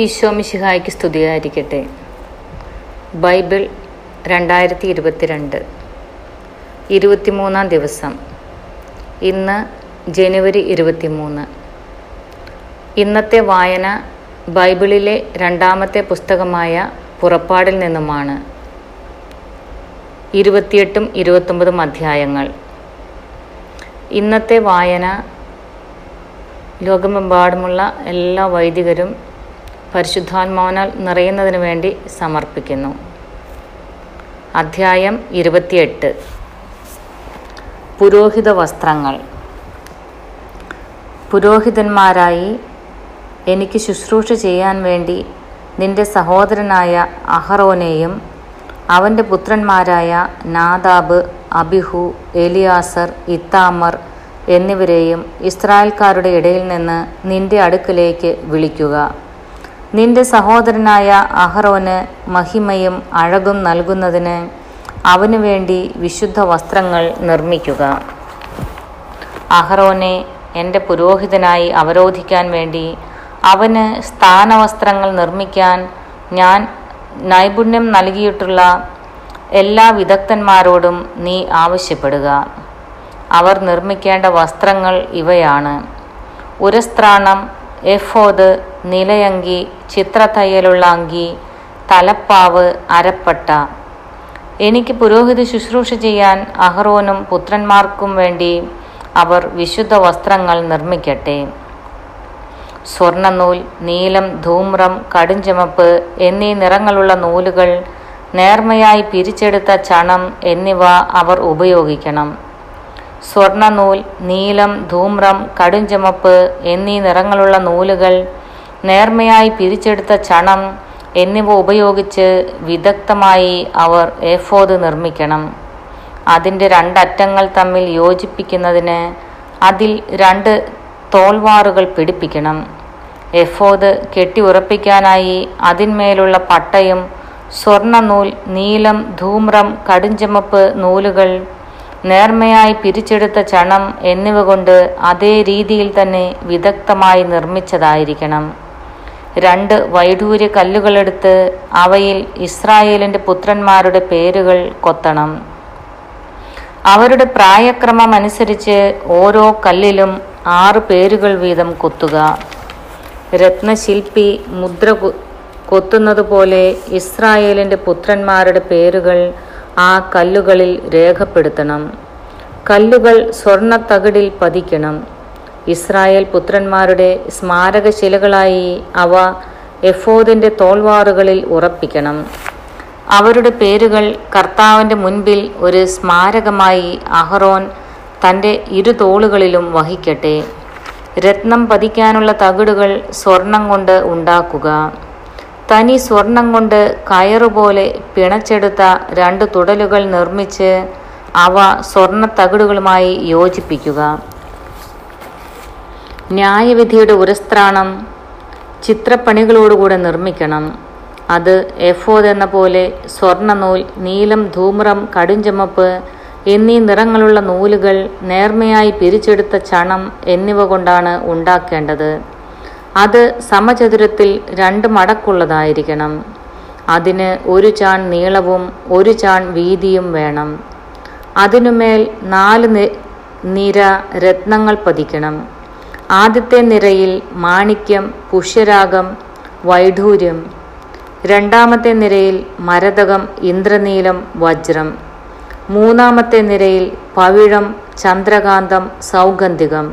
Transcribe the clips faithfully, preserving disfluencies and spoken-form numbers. ഈശോ മിശിഹായ്ക്ക് സ്തുതിയായിരിക്കട്ടെ. ബൈബിൾ രണ്ടായിരത്തി ഇരുപത്തിരണ്ട് ഇരുപത്തിമൂന്നാം ദിവസം. ഇന്ന് ജനുവരി ഇരുപത്തിമൂന്ന്. ഇന്നത്തെ വായന ബൈബിളിലെ രണ്ടാമത്തെ പുസ്തകമായ പുറപ്പാടിൽ നിന്നുമാണ്. ഇരുപത്തിയെട്ടും ഇരുപത്തൊമ്പതും അധ്യായങ്ങൾ. ഇന്നത്തെ വായന ലോകമെമ്പാടുമുള്ള എല്ലാ വൈദികരും പരിശുദ്ധാത്മാവിനാൽ നിറയുന്നതിന് വേണ്ടി സമർപ്പിക്കുന്നു. അധ്യായം ഇരുപത്തിയെട്ട്. പുരോഹിത വസ്ത്രങ്ങൾ. പുരോഹിതന്മാരായി എനിക്ക് ശുശ്രൂഷ ചെയ്യാൻ വേണ്ടി നിന്റെ സഹോദരനായ അഹറോനെയും അവൻ്റെ പുത്രന്മാരായ നാദാബ്, അബിഹു, എലിയാസർ, ഇത്താമർ എന്നിവരെയും ഇസ്രായേൽക്കാരുടെ ഇടയിൽ നിന്ന് നിന്റെ അടുക്കലേക്ക് വിളിക്കുക. നിന്റെ സഹോദരനായ അഹറോന് മഹിമയും അഴകും നൽകുന്നതിന് അവനു വേണ്ടി വിശുദ്ധ വസ്ത്രങ്ങൾ നിർമ്മിക്കുക. അഹറോനെ എൻ്റെ പുരോഹിതനായി അവരോധിക്കാൻ വേണ്ടി അവന് സ്ഥാനവസ്ത്രങ്ങൾ നിർമ്മിക്കാൻ ഞാൻ നൈപുണ്യം നൽകിയിട്ടുള്ള എല്ലാ വിദഗ്ധന്മാരോടും നീ ആവശ്യപ്പെടുക. അവർ നിർമ്മിക്കേണ്ട വസ്ത്രങ്ങൾ ഇവയാണ്: ഉരസ്ത്രാണം, എഫോദ്, നിലയങ്കി, ചിത്രത്തയ്യലുള്ള അങ്കി, തലപ്പാവ്, അരപ്പട്ട. എനിക്ക് പുരോഹിത ശുശ്രൂഷ ചെയ്യാൻ അഹറോനും പുത്രന്മാർക്കും വേണ്ടി അവർ വിശുദ്ധ വസ്ത്രങ്ങൾ നിർമ്മിക്കട്ടെ. സ്വർണ്ണനൂൽ, നീലം, ധൂമ്രം, കടുംചുമപ്പ് എന്നീ നിറങ്ങളുള്ള നൂലുകൾ, നേർമയായി പിരിച്ചെടുത്ത ചണം എന്നിവ അവർ ഉപയോഗിക്കണം. സ്വർണ്ണനൂൽ, നീലം, ധൂമ്രം, കടുംചുമപ്പ് എന്നീ നിറങ്ങളുള്ള നൂലുകൾ, നേർമയായി പിരിച്ചെടുത്ത ചണം എന്നിവ ഉപയോഗിച്ച് വിദഗ്ധമായി അവർ എഫോദ് നിർമ്മിക്കണം. അതിൻ്റെ രണ്ടറ്റങ്ങൾ തമ്മിൽ യോജിപ്പിക്കുന്നതിന് അതിൽ രണ്ട് തോൾവാറുകൾ പിടിപ്പിക്കണം. എഫോദ് കെട്ടി ഉറപ്പിക്കാനായി അതിന്മേലുള്ള പട്ടയും സ്വർണ്ണനൂൽ, നീലം, ധൂമ്രം, കടുംചുമപ്പ് നൂലുകൾ, നേർമയായി പിരിച്ചെടുത്ത ചണം എന്നിവ കൊണ്ട് അതേ രീതിയിൽ തന്നെ വിദഗ്ധമായി നിർമ്മിച്ചതായിരിക്കണം. രണ്ട് വൈഡൂര്യ കല്ലുകളെടുത്ത് അവയിൽ ഇസ്രായേലിൻ്റെ പുത്രന്മാരുടെ പേരുകൾ കൊത്തണം. അവരുടെ പ്രായക്രമം അനുസരിച്ച് ഓരോ കല്ലിലും ആറ് പേരുകൾ വീതം കൊത്തുക. രത്നശില്പി മുദ്ര കൊത്തുന്നതുപോലെ ഇസ്രായേലിൻ്റെ പുത്രന്മാരുടെ പേരുകൾ ആ കല്ലുകളിൽ രേഖപ്പെടുത്തണം. കല്ലുകൾ സ്വർണ്ണത്തകിടിൽ പതിക്കണം. ഇസ്രായേൽ പുത്രന്മാരുടെ സ്മാരകശിലകളായി അവ എഫോദിൻ്റെ തോൾവാറുകളിൽ ഉറപ്പിക്കണം. അവരുടെ പേരുകൾ കർത്താവിൻ്റെ മുൻപിൽ ഒരു സ്മാരകമായി അഹറോൻ തൻ്റെ ഇരുതോളുകളിലും വഹിക്കട്ടെ. രത്നം പതിക്കാനുള്ള തകിടുകൾ സ്വർണം കൊണ്ട് ഉണ്ടാക്കുക. തനി സ്വർണം കൊണ്ട് കയറുപോലെ പിണച്ചെടുത്ത രണ്ട് തുടലുകൾ നിർമ്മിച്ച് അവ സ്വർണ്ണത്തകിടുകളുമായി യോജിപ്പിക്കുക. ന്യായവിധിയുടെ ഉരസ്ത്രാണം ചിത്രപ്പണികളോടുകൂടെ നിർമ്മിക്കണം. അത് എഫോദ് എന്ന പോലെ സ്വർണ്ണനൂൽ, നീലം, ധൂമ്രം, കടുംചുമപ്പ് എന്നീ നിറങ്ങളുള്ള നൂലുകൾ, നേർമയായി പിരിച്ചെടുത്ത ചണം എന്നിവ കൊണ്ടാണ് ഉണ്ടാക്കേണ്ടത്. അത് സമചതുരത്തിൽ രണ്ട് മടക്കുള്ളതായിരിക്കണം. അതിന് ഒരു ചാൺ നീളവും ഒരു ചാൺ വീതിയും വേണം. അതിനുമേൽ നാല് നിര രത്നങ്ങൾ പതിക്കണം. ആദ്യത്തെ നിരയിൽ മാണിക്യം, പുഷ്യരാഗം, വൈഢൂര്യം. രണ്ടാമത്തെ നിരയിൽ മരതകം, ഇന്ദ്രനീലം, വജ്രം. മൂന്നാമത്തെ നിരയിൽ പവിഴം, ചന്ദ്രകാന്തം, സൗഗന്ധികം.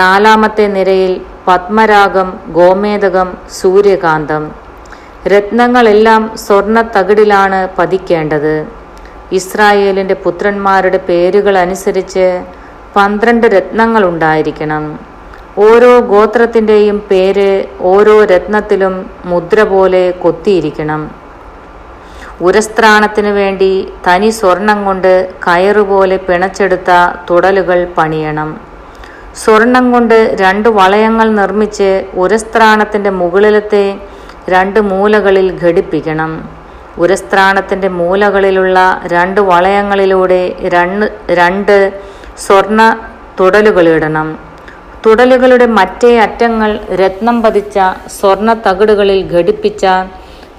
നാലാമത്തെ നിരയിൽ പത്മരാഗം, ഗോമേതകം, സൂര്യകാന്തം. രത്നങ്ങളെല്ലാം സ്വർണ്ണത്തകിടിലാണ് പതിക്കേണ്ടത്. ഇസ്രായേലിൻ്റെ പുത്രന്മാരുടെ പേരുകൾ അനുസരിച്ച് പന്ത്രണ്ട് രത്നങ്ങൾ ഉണ്ടായിരിക്കണം. ഓരോ ഗോത്രത്തിൻ്റെയും പേര് ഓരോ രത്നത്തിലും മുദ്ര പോലെ കൊത്തിയിരിക്കണം. ഉരസ്ത്രാണത്തിനു വേണ്ടി തനി സ്വർണം കൊണ്ട് കയറുപോലെ പിണച്ചെടുത്ത തുടലുകൾ പണിയണം. സ്വർണം കൊണ്ട് രണ്ട് വളയങ്ങൾ നിർമ്മിച്ച് ഉരസ്ത്രാണത്തിൻ്റെ മുകളിലത്തെ രണ്ട് മൂലകളിൽ ഘടിപ്പിക്കണം. ഉരസ്ത്രാണത്തിൻ്റെ മൂലകളിലുള്ള രണ്ട് വളയങ്ങളിലൂടെ രണ്ട് രണ്ട് സ്വർണ്ണ തുടലുകളിടണം. തുടലുകളുടെ മറ്റേ അറ്റങ്ങൾ രത്നം പതിച്ച സ്വർണ്ണ തകിടുകളിൽ ഘടിപ്പിച്ച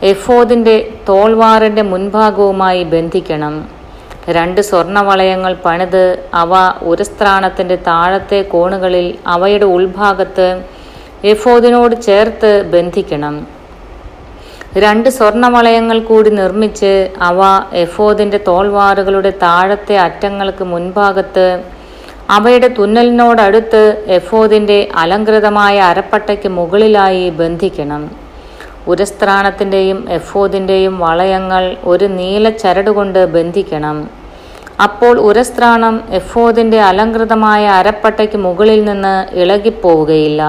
എഫോദിൻ്റെ തോൾവാറിൻ്റെ മുൻഭാഗവുമായി ബന്ധിക്കണം. രണ്ട് സ്വർണവളയങ്ങൾ പണിത് അവ ഒരു സ്ത്രാണത്തിൻ്റെ താഴത്തെ കോണുകളിൽ അവയുടെ ഉൾഭാഗത്ത് എഫോദിനോട് ചേർത്ത് ബന്ധിക്കണം. രണ്ട് സ്വർണവളയങ്ങൾ കൂടി നിർമ്മിച്ച് അവ എഫോദിൻ്റെ തോൾവാറുകളുടെ താഴത്തെ അറ്റങ്ങൾക്ക് മുൻഭാഗത്ത് അവയുടെ തുന്നലിനോടടുത്ത് എഫോദിൻ്റെ അലങ്കൃതമായ അരപ്പട്ടയ്ക്ക് മുകളിലായി ബന്ധിക്കണം. ഉരസ്ത്രാണത്തിൻ്റെയും എഫോദിൻ്റെയും വളയങ്ങൾ ഒരു നീല ചരടുകൊണ്ട് ബന്ധിക്കണം. അപ്പോൾ ഉരസ്ത്രാണം എഫോദിൻ്റെ അലങ്കൃതമായ അരപ്പട്ടയ്ക്ക് മുകളിൽ നിന്ന് ഇളകിപ്പോവുകയില്ല.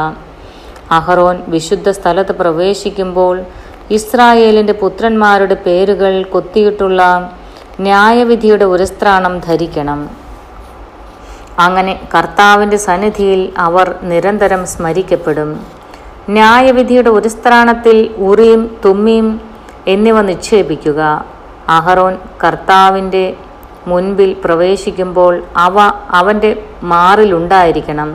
അഹറോൻ വിശുദ്ധ സ്ഥലത്ത് പ്രവേശിക്കുമ്പോൾ ഇസ്രായേലിൻ്റെ പുത്രന്മാരുടെ പേരുകൾ കൊത്തിയിട്ടുള്ള ന്യായവിധിയുടെ ഉരസ്ത്രാണം ധരിക്കണം. അങ്ങനെ കർത്താവിൻ്റെ സന്നിധിയിൽ അവർ നിരന്തരം സ്മരിക്കപ്പെടും. ന്യായവിധിയുടെ ഉരസ്ത്രാണത്തിൽ ഉറിയും തുമ്മിയും എന്നിവ നിക്ഷേപിക്കുക. അഹറോൻ കർത്താവിൻ്റെ മുൻപിൽ പ്രവേശിക്കുമ്പോൾ അവ അവൻ്റെ മാറിലുണ്ടായിരിക്കണം.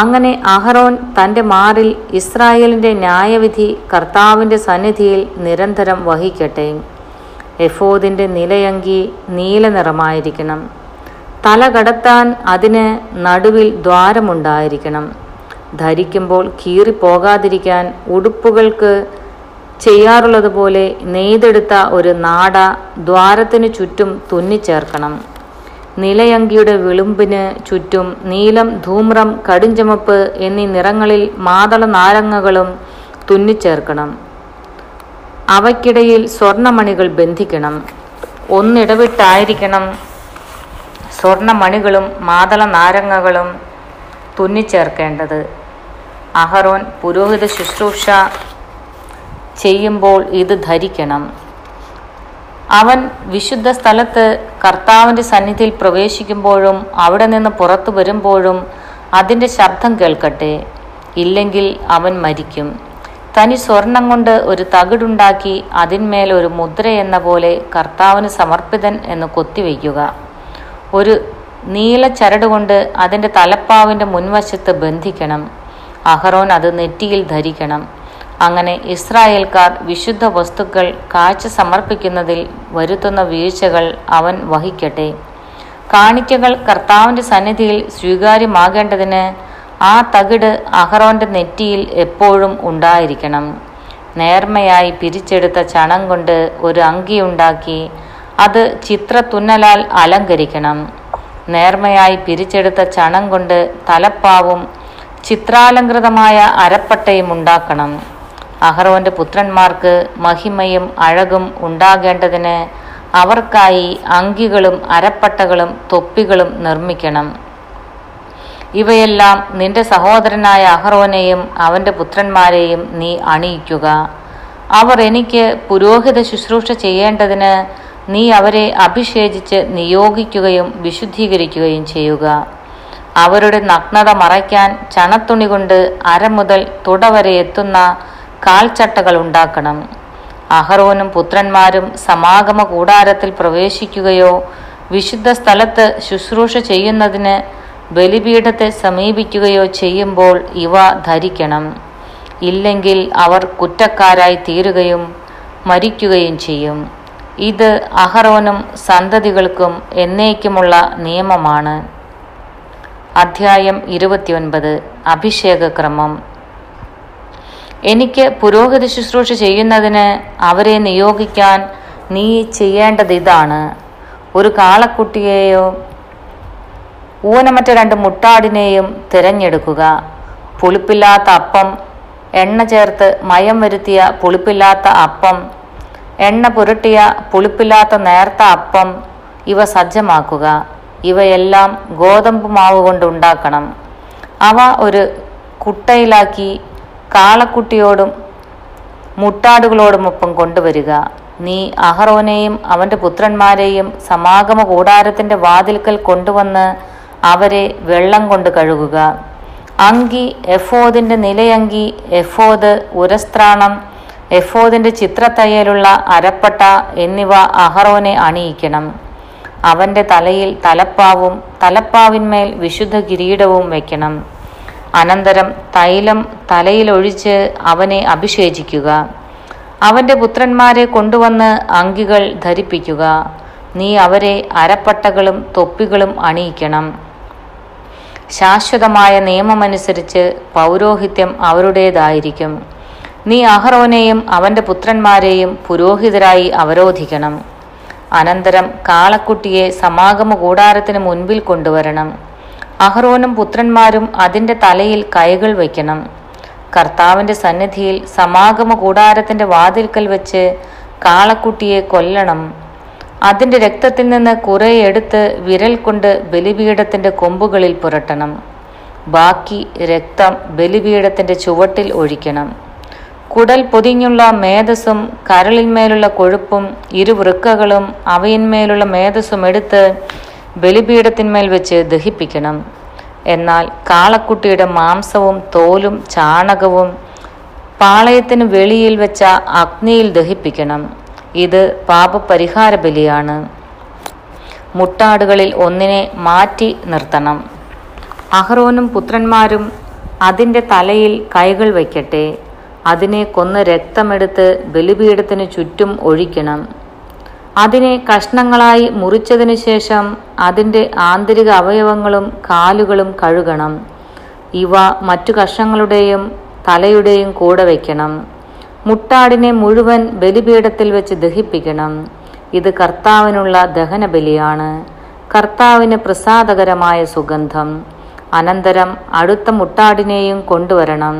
അങ്ങനെ അഹറോൻ തൻ്റെ മാറിൽ ഇസ്രായേലിൻ്റെ ന്യായവിധി കർത്താവിൻ്റെ സന്നിധിയിൽ നിരന്തരം വഹിക്കട്ടെ. എഫോദിൻ്റെ നിലയങ്കി നീല നിറമായിരിക്കണം. തല കടത്താൻ അതിന് നടുവിൽ ദ്വാരമുണ്ടായിരിക്കണം. ധരിക്കുമ്പോൾ കീറിപ്പോകാതിരിക്കാൻ ഉടുപ്പുകൾക്ക് ചെയ്യാറുള്ളതുപോലെ നെയ്തെടുത്ത ഒരു നാട ദ്വാരത്തിനു ചുറ്റും തുന്നിച്ചേർക്കണം. നിലയങ്കിയുടെ വിളുമ്പിന് ചുറ്റും നീലം, ധൂമ്രം, കടുഞ്ചുമപ്പ് എന്നീ നിറങ്ങളിൽ മാതള നാരങ്ങകളും തുന്നിച്ചേർക്കണം. അവയ്ക്കിടയിൽ സ്വർണമണികൾ ബന്ധിക്കണം. ഒന്നിടവിട്ടായിരിക്കണം സ്വർണമണികളും മാതള നാരങ്ങകളും തുന്നിച്ചേർക്കേണ്ടത്. അഹറോൻ പുരോഹിത ശുശ്രൂഷ ചെയ്യുമ്പോൾ ഇത് ധരിക്കണം. അവൻ വിശുദ്ധ സ്ഥലത്ത് കർത്താവിൻ്റെ സന്നിധിയിൽ പ്രവേശിക്കുമ്പോഴും അവിടെ നിന്ന് പുറത്തു വരുമ്പോഴും അതിൻ്റെ ശബ്ദം കേൾക്കട്ടെ. ഇല്ലെങ്കിൽ അവൻ മരിക്കും. തനി സ്വർണം കൊണ്ട് ഒരു തകിടുണ്ടാക്കി അതിന്മേൽ ഒരു മുദ്ര എന്ന പോലെ കർത്താവിന് സമർപ്പിതൻ എന്ന് കൊത്തിവയ്ക്കുക. ഒരു നീല ചരടുകൊണ്ട് അതിൻ്റെ തലപ്പാവിൻ്റെ മുൻവശത്ത് ബന്ധിക്കണം. അഹറോൻ അത് നെറ്റിയിൽ ധരിക്കണം. അങ്ങനെ ഇസ്രായേൽക്കാർ വിശുദ്ധ വസ്തുക്കൾ കാഴ്ച സമർപ്പിക്കുന്നതിൽ വരുത്തുന്ന വീഴ്ചകൾ അവൻ വഹിക്കട്ടെ. കാണിക്കകൾ കർത്താവിൻ്റെ സന്നിധിയിൽ സ്വീകാര്യമാകേണ്ടതിന് ആ തകിട് അഹറോൻ്റെ നെറ്റിയിൽ എപ്പോഴും ഉണ്ടായിരിക്കണം. നേർമയായി പിരിച്ചെടുത്ത ചണം കൊണ്ട് ഒരു അങ്കിയുണ്ടാക്കി അത് ചിത്രത്തുന്നലാൽ അലങ്കരിക്കണം. നേർമയായി പിരിച്ചെടുത്ത ചണം കൊണ്ട് തലപ്പാവും ചിത്രാലങ്കൃതമായ അരപ്പട്ടയും ഉണ്ടാക്കണം. അഹറോന്റെ പുത്രന്മാർക്ക് മഹിമയും അഴകും ഉണ്ടാകേണ്ടതിന് അവർക്കായി അങ്കികളും അരപ്പട്ടകളും തൊപ്പികളും നിർമ്മിക്കണം. ഇവയെല്ലാം നിന്റെ സഹോദരനായ അഹറോനെയും അവൻ്റെ പുത്രന്മാരെയും നീ അണിയിക്കുക. അവർ എനിക്ക് പുരോഹിത ശുശ്രൂഷ ചെയ്യേണ്ടതിന് നീ അവരെ അഭിഷേചിച്ച് നിയോഗിക്കുകയും വിശുദ്ധീകരിക്കുകയും ചെയ്യുക. അവരുടെ നഗ്നത മറയ്ക്കാൻ ചണത്തുണി കൊണ്ട് അര മുതൽ തുട വരെ എത്തുന്ന കാൽച്ചട്ടകൾ ഉണ്ടാക്കണം. അഹറോനും പുത്രന്മാരും സമാഗമ കൂടാരത്തിൽ പ്രവേശിക്കുകയോ വിശുദ്ധ സ്ഥലത്ത് ശുശ്രൂഷ ചെയ്യുന്നതിന് ബലിപീഠത്തെ സമീപിക്കുകയോ ചെയ്യുമ്പോൾ ഇവ ധരിക്കണം. ഇല്ലെങ്കിൽ അവർ കുറ്റക്കാരായി തീരുകയും മരിക്കുകയും ചെയ്യും. ഇത് അഹറോനും സന്തതികൾക്കും എന്നേക്കുമുള്ള നിയമമാണ്. അധ്യായം ഇരുപത്തിയൊൻപത്. അഭിഷേകക്രമം. എനിക്ക് പുരോഹിത ശുശ്രൂഷ ചെയ്യുന്നതിന് അവരെ നിയോഗിക്കാൻ നീ ചെയ്യേണ്ടത് ഇതാണ്. ഒരു കാളക്കുട്ടിയെയോ ഊനമറ്റ രണ്ട് മുട്ടാടിനെയും തിരഞ്ഞെടുക്കുക. പുളിപ്പില്ലാത്ത അപ്പം, എണ്ണ ചേർത്ത് മയം വരുത്തിയ പുളിപ്പില്ലാത്ത അപ്പം, എണ്ണ പുരട്ടിയ പുളിപ്പില്ലാത്ത നേർത്ത അപ്പം ഇവ സജ്ജമാക്കുക. ഇവയെല്ലാം ഗോതമ്പ് മാവ് കൊണ്ടുണ്ടാക്കണം. അവ ഒരു കുട്ടയിലാക്കി കാളക്കുട്ടിയോടും മുട്ടാടുകളോടുമൊപ്പം കൊണ്ടുവരിക. നീ അഹറോനെയും അവൻ്റെ പുത്രന്മാരെയും സമാഗമ കൂടാരത്തിൻ്റെ വാതിൽക്കൽ കൊണ്ടുവന്ന് അവരെ വെള്ളം കൊണ്ട് കഴുകുക. അങ്കി, എഫോദിൻ്റെ നിലയങ്കി, എഫോദ്, ഉരസ്ത്രാണം, എഫോദിൻ്റെ ചിത്രത്തയ്യലുള്ള അരപ്പട്ട എന്നിവ അഹറോനെ അണിയിക്കണം. അവൻ്റെ തലയിൽ തലപ്പാവും തലപ്പാവിന്മേൽ വിശുദ്ധ കിരീടവും വയ്ക്കണം. അനന്തരം തൈലം തലയിലൊഴിച്ച് അവനെ അഭിഷേചിക്കുക. അവൻ്റെ പുത്രന്മാരെ കൊണ്ടുവന്ന് അങ്കികൾ ധരിപ്പിക്കുക. നീ അവരെ അരപ്പട്ടകളും തൊപ്പികളും അണിയിക്കണം. ശാശ്വതമായ നിയമമനുസരിച്ച് പൗരോഹിത്യം അവരുടേതായിരിക്കും. നീ അഹ്റോനെയും അവൻ്റെ പുത്രന്മാരെയും പുരോഹിതരായി അവരോധിക്കണം. അനന്തരം കാളക്കുട്ടിയെ സമാഗമ കൂടാരത്തിന് മുൻപിൽ കൊണ്ടുവരണം. അഹ്റോനും പുത്രന്മാരും അതിൻ്റെ തലയിൽ കൈകൾ വയ്ക്കണം. കർത്താവിൻ്റെ സന്നിധിയിൽ സമാഗമ കൂടാരത്തിൻ്റെ വാതിൽക്കൽ വെച്ച് കാളക്കുട്ടിയെ കൊല്ലണം. അതിൻ്റെ രക്തത്തിൽ നിന്ന് കുറേ എടുത്ത് വിരൽ കൊണ്ട് ബലിപീഠത്തിൻ്റെ കൊമ്പുകളിൽ പുരട്ടണം. ബാക്കി രക്തം ബലിപീഠത്തിൻ്റെ ചുവട്ടിൽ ഒഴിക്കണം. കുടൽ പൊതിഞ്ഞുള്ള മേധസ്സും കരളിന്മേലുള്ള കൊഴുപ്പും ഇരുവൃക്കകളും അവയിന്മേലുള്ള മേധസ്സും എടുത്ത് ബലിപീഠത്തിന്മേൽ വെച്ച് ദഹിപ്പിക്കണം. എന്നാൽ കാളക്കുട്ടിയുടെ മാംസവും തോലും ചാണകവും പാളയത്തിന് വെളിയിൽ വെച്ച അഗ്നിയിൽ ദഹിപ്പിക്കണം. ഇത് പാപപരിഹാര ബലിയാണ്. മുട്ടാടുകളിൽ ഒന്നിനെ മാറ്റി നിർത്തണം. അഹ്റോനും പുത്രന്മാരും അതിൻ്റെ തലയിൽ കൈകൾ വയ്ക്കട്ടെ. അതിനെ കൊന്ന് രക്തമെടുത്ത് ബലിപീഠത്തിന് ചുറ്റും ഒഴിക്കണം. അതിനെ കഷ്ണങ്ങളായി മുറിച്ചതിനു ശേഷം അതിൻ്റെ ആന്തരിക അവയവങ്ങളും കാലുകളും കഴുകണം. ഇവ മറ്റു കഷ്ണങ്ങളുടെയും തലയുടെയും കൂടെ വയ്ക്കണം. മുട്ടാടിനെ മുഴുവൻ ബലിപീഠത്തിൽ വെച്ച് ദഹിപ്പിക്കണം. ഇത് കർത്താവിനുള്ള ദഹന ബലിയാണ്, കർത്താവിന് പ്രസാദകരമായ സുഗന്ധം. അനന്തരം അടുത്ത മുട്ടാടിനെയും കൊണ്ടുവരണം.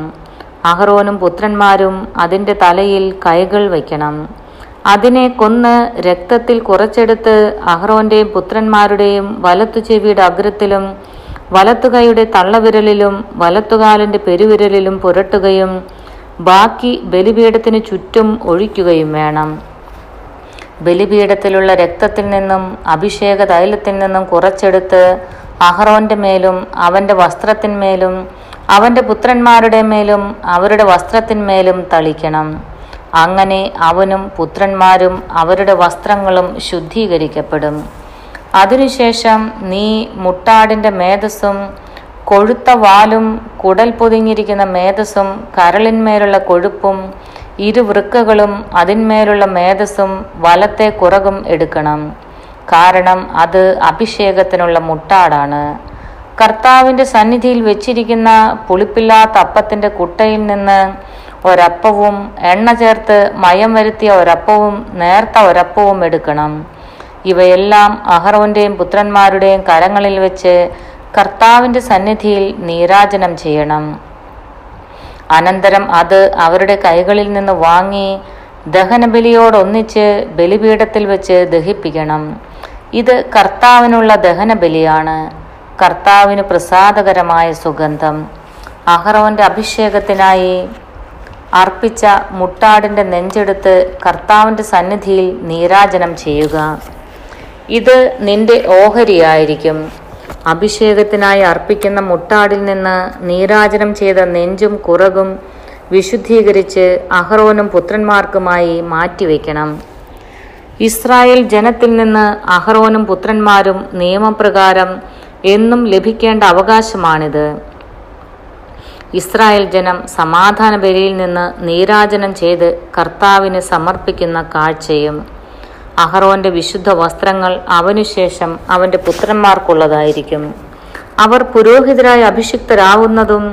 അഹ്റോനും പുത്രന്മാരും അതിൻ്റെ തലയിൽ കൈകൾ വയ്ക്കണം. അതിനെ കൊന്ന് രക്തത്തിൽ കുറച്ചെടുത്ത് അഹ്റോന്റെയും പുത്രന്മാരുടെയും വലത്തു ചെവിയുടെ അഗ്രത്തിലും വലത്തുകൈയുടെ തള്ളവിരലിലും വലത്തുകാലിൻ്റെ പെരുവിരലിലും പുരട്ടുകയും ബാക്കി ബലിപീഠത്തിന് ചുറ്റും ഒഴിക്കുകയും വേണം. ബലിപീഠത്തിലുള്ള രക്തത്തിൽ നിന്നും അഭിഷേക തൈലത്തിൽ നിന്നും കുറച്ചെടുത്ത് അഹ്റോന്റെ മേലും അവൻ്റെ വസ്ത്രത്തിന്മേലും അവൻ്റെ പുത്രന്മാരുടെ മേലും അവരുടെ വസ്ത്രത്തിന്മേലും തളിക്കണം. അങ്ങനെ അവനും പുത്രന്മാരും അവരുടെ വസ്ത്രങ്ങളും ശുദ്ധീകരിക്കപ്പെടും. അതിനുശേഷം നീ മുട്ടാടിൻ്റെ മേധസ്സും കൊഴുത്ത വാലും കുടൽ പൊതിഞ്ഞിരിക്കുന്ന മേധസ്സും കരളിന്മേലുള്ള കൊഴുപ്പും ഇരുവൃക്കകളും അതിന്മേലുള്ള മേധസ്സും വലത്തെ കുറകും എടുക്കണം. കാരണം അത് അഭിഷേകത്തിനുള്ള മുട്ടാടാണ്. കർത്താവിൻ്റെ സന്നിധിയിൽ വെച്ചിരിക്കുന്ന പുളിപ്പില്ലാത്ത അപ്പത്തിൻ്റെ കുട്ടയിൽ നിന്ന് ഒരപ്പവും എണ്ണ ചേർത്ത് മയം വരുത്തിയ ഒരപ്പവും നേർത്ത ഒരപ്പവും എടുക്കണം. ഇവയെല്ലാം അഹ്റോന്റെയും പുത്രന്മാരുടെയും കരങ്ങളിൽ വെച്ച് കർത്താവിൻ്റെ സന്നിധിയിൽ നീരാജനം ചെയ്യണം. അനന്തരം അത് അവരുടെ കൈകളിൽ നിന്ന് വാങ്ങി ദഹനബലിയോടൊന്നിച്ച് ബലിപീഠത്തിൽ വെച്ച് ദഹിപ്പിക്കണം. ഇത് കർത്താവിനുള്ള ദഹനബലിയാണ്, കർത്താവിന് പ്രസാദകരമായ സുഗന്ധം. അഹ്റോന്റെ അഭിഷേകത്തിനായി അർപ്പിച്ച മുട്ടാടിൻ്റെ നെഞ്ചെടുത്ത് കർത്താവിൻ്റെ സന്നിധിയിൽ നീരാജനം ചെയ്യുക. ഇത് നിന്റെ ഓഹരിയായിരിക്കും. അഭിഷേകത്തിനായി അർപ്പിക്കുന്ന മുട്ടാടിൽ നിന്ന് നീരാജനം ചെയ്ത നെഞ്ചും കുറകും വിശുദ്ധീകരിച്ച് അഹ്റോനും പുത്രന്മാർക്കുമായി മാറ്റിവെക്കണം. ഇസ്രായേൽ ജനത്തിൽ നിന്ന് അഹ്റോനും പുത്രന്മാരും നിയമപ്രകാരം എന്നും ലഭിക്കേണ്ട അവകാശമാണിത്. ഇസ്രായേൽ ജനം സമാധാന ബലിയിൽ നിന്ന് നീരാജനം ചെയ്ത് കർത്താവിന് സമർപ്പിക്കുന്ന കാഴ്ചയും അഹ്റോന്റെ വിശുദ്ധ വസ്ത്രങ്ങൾ അവനുശേഷം അവൻ്റെ പുത്രന്മാർക്കുള്ളതായിരിക്കും. അവർ പുരോഹിതരായി അഭിഷിക്തരാവുന്നതും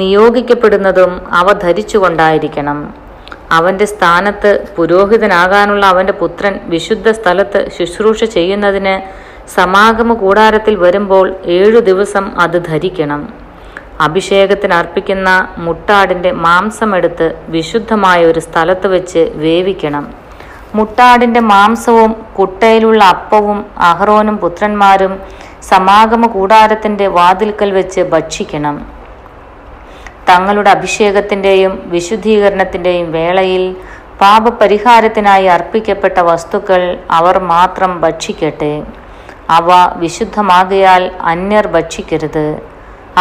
നിയോഗിക്കപ്പെടുന്നതും അവ ധരിച്ചുകൊണ്ടായിരിക്കണം. അവൻ്റെ സ്ഥാനത്ത് പുരോഹിതനാകാനുള്ള അവൻ്റെ പുത്രൻ വിശുദ്ധ സ്ഥലത്ത് ശുശ്രൂഷ ചെയ്യുന്നതിന് സമാഗമ കൂടാരത്തിൽ വരുമ്പോൾ ഏഴു ദിവസം അത് ധരിക്കണം. അഭിഷേകത്തിന് അർപ്പിക്കുന്ന മുട്ടാടിൻ്റെ മാംസമെടുത്ത് വിശുദ്ധമായ ഒരു സ്ഥലത്ത് വെച്ച് വേവിക്കണം. മുട്ടാടിൻ്റെ മാംസവും കുട്ടയിലുള്ള അപ്പവും അഹ്റോനും പുത്രന്മാരും സമാഗമ കൂടാരത്തിൻ്റെ വാതിൽക്കൽ വെച്ച് ഭക്ഷിക്കണം. തങ്ങളുടെ അഭിഷേകത്തിൻ്റെയും വിശുദ്ധീകരണത്തിൻ്റെയും വേളയിൽ പാപപരിഹാരത്തിനായി അർപ്പിക്കപ്പെട്ട വസ്തുക്കൾ അവർ മാത്രം ഭക്ഷിക്കട്ടെ. അവ വിശുദ്ധമാകയാൽ അന്യർ ഭക്ഷിക്കരുത്.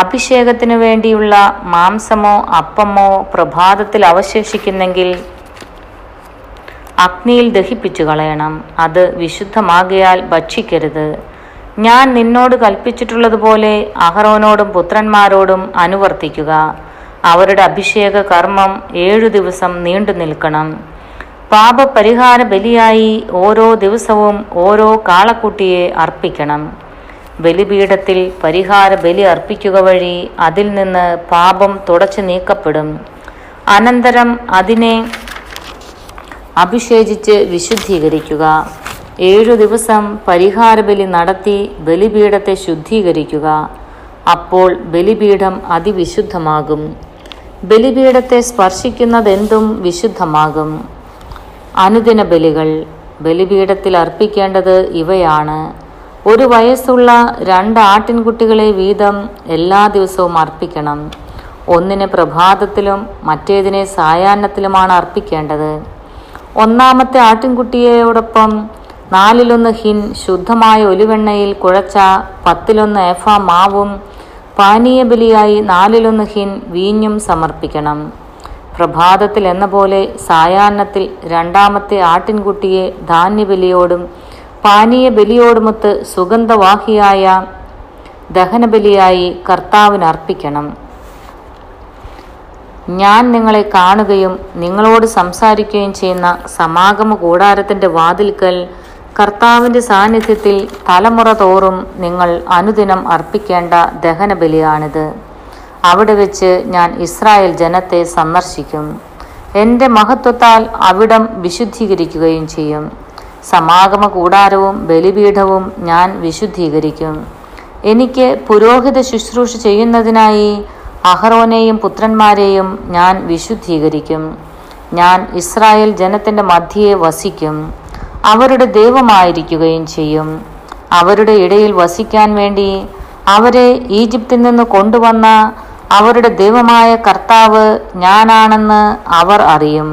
അഭിഷേകത്തിനു വേണ്ടിയുള്ള മാംസമോ അപ്പമോ പ്രഭാതത്തിൽ അവശേഷിക്കുന്നെങ്കിൽ അഗ്നിയിൽ ദഹിപ്പിച്ചു കളയണം. അത് വിശുദ്ധമാകയാൽ ഭക്ഷിക്കരുത്. ഞാൻ നിന്നോട് കൽപ്പിച്ചിട്ടുള്ളതുപോലെ അഹറോനോടും പുത്രന്മാരോടും അനുവർത്തിക്കുക. അവരുടെ അഭിഷേക കർമ്മം ഏഴു ദിവസം നീണ്ടു നിൽക്കണം. പാപപരിഹാര ബലിയായി ഓരോ ദിവസവും ഓരോ കാളക്കുട്ടിയെ അർപ്പിക്കണം. ബലിപീഠത്തിൽ പരിഹാര ബലി അർപ്പിക്കുക വഴി അതിൽ നിന്ന് പാപം തുടച്ചു നീക്കപ്പെടും. അനന്തരം അതിനെ അഭിഷേചിച്ച് വിശുദ്ധീകരിക്കുക. ഏഴു ദിവസം പരിഹാര ബലി നടത്തി ബലിപീഠത്തെ ശുദ്ധീകരിക്കുക. അപ്പോൾ ബലിപീഠം അതിവിശുദ്ധമാകും. ബലിപീഠത്തെ സ്പർശിക്കുന്നതെന്തും വിശുദ്ധമാകും. അനുദിന ബലികൾ. ബലിപീഠത്തിൽ അർപ്പിക്കേണ്ടത് ഇവയാണ്: ഒരു വയസ്സുള്ള രണ്ട് ആട്ടിൻകുട്ടികളെ വീതം എല്ലാ ദിവസവും അർപ്പിക്കണം. ഒന്നിനെ പ്രഭാതത്തിലും മറ്റേതിനെ സായാഹ്നത്തിലുമാണ് അർപ്പിക്കേണ്ടത്. ഒന്നാമത്തെ ആട്ടിൻകുട്ടിയോടൊപ്പം നാലിലൊന്ന് ഹിൻ ശുദ്ധമായ ഒലിവെണ്ണയിൽ കുഴച്ച പത്തിലൊന്ന് എഫ മാവും പാനീയ ബലിയായി നാലിലൊന്ന് ഹിൻ വീഞ്ഞും സമർപ്പിക്കണം. പ്രഭാതത്തിൽ എന്ന പോലെ സായാഹ്നത്തിൽ രണ്ടാമത്തെ ആട്ടിൻകുട്ടിയെ ധാന്യബലിയോടും പാനീയ ബലിയോടുമൊത്ത് സുഗന്ധവാഹിയായ ദഹനബലിയായി കർത്താവിന് അർപ്പിക്കണം. ഞാൻ നിങ്ങളെ കാണുകയും നിങ്ങളോട് സംസാരിക്കുകയും ചെയ്യുന്ന സമാഗമ കൂടാരത്തിൻ്റെ വാതിൽക്കൽ കർത്താവിൻ്റെ സാന്നിധ്യത്തിൽ തലമുറ തോറും നിങ്ങൾ അനുദിനം അർപ്പിക്കേണ്ട ദഹനബലിയാണിത്. അവിടെ വെച്ച് ഞാൻ ഇസ്രായേൽ ജനത്തെ സന്ദർശിക്കും. എൻ്റെ മഹത്വത്താൽ അവിടം വിശുദ്ധീകരിക്കുകയും ചെയ്യും. സമാഗമ കൂടാരവും ബലിപീഠവും ഞാൻ വിശുദ്ധീകരിക്കും. എനിക്ക് പുരോഹിത ശുശ്രൂഷ ചെയ്യുന്നതിനായി അഹറോനെയും പുത്രന്മാരെയും ഞാൻ വിശുദ്ധീകരിക്കും. ഞാൻ ഇസ്രായേൽ ജനത്തിൻ്റെ മധ്യയെ വസിക്കും. അവരുടെ ദൈവമായിരിക്കുകയും ചെയ്യും. അവരുടെ ഇടയിൽ വസിക്കാൻ വേണ്ടി അവരെ ഈജിപ്തിൽ നിന്ന് കൊണ്ടുവന്ന അവരുടെ ദൈവമായ കർത്താവ് ഞാനാണെന്ന് അവർ അറിയും.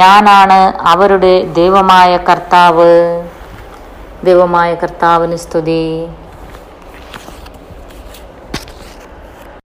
ഞാനാണ് അവരുടെ ദൈവമായ കർത്താവ്. ദൈവമായ കർത്താവിന് സ്തുതി.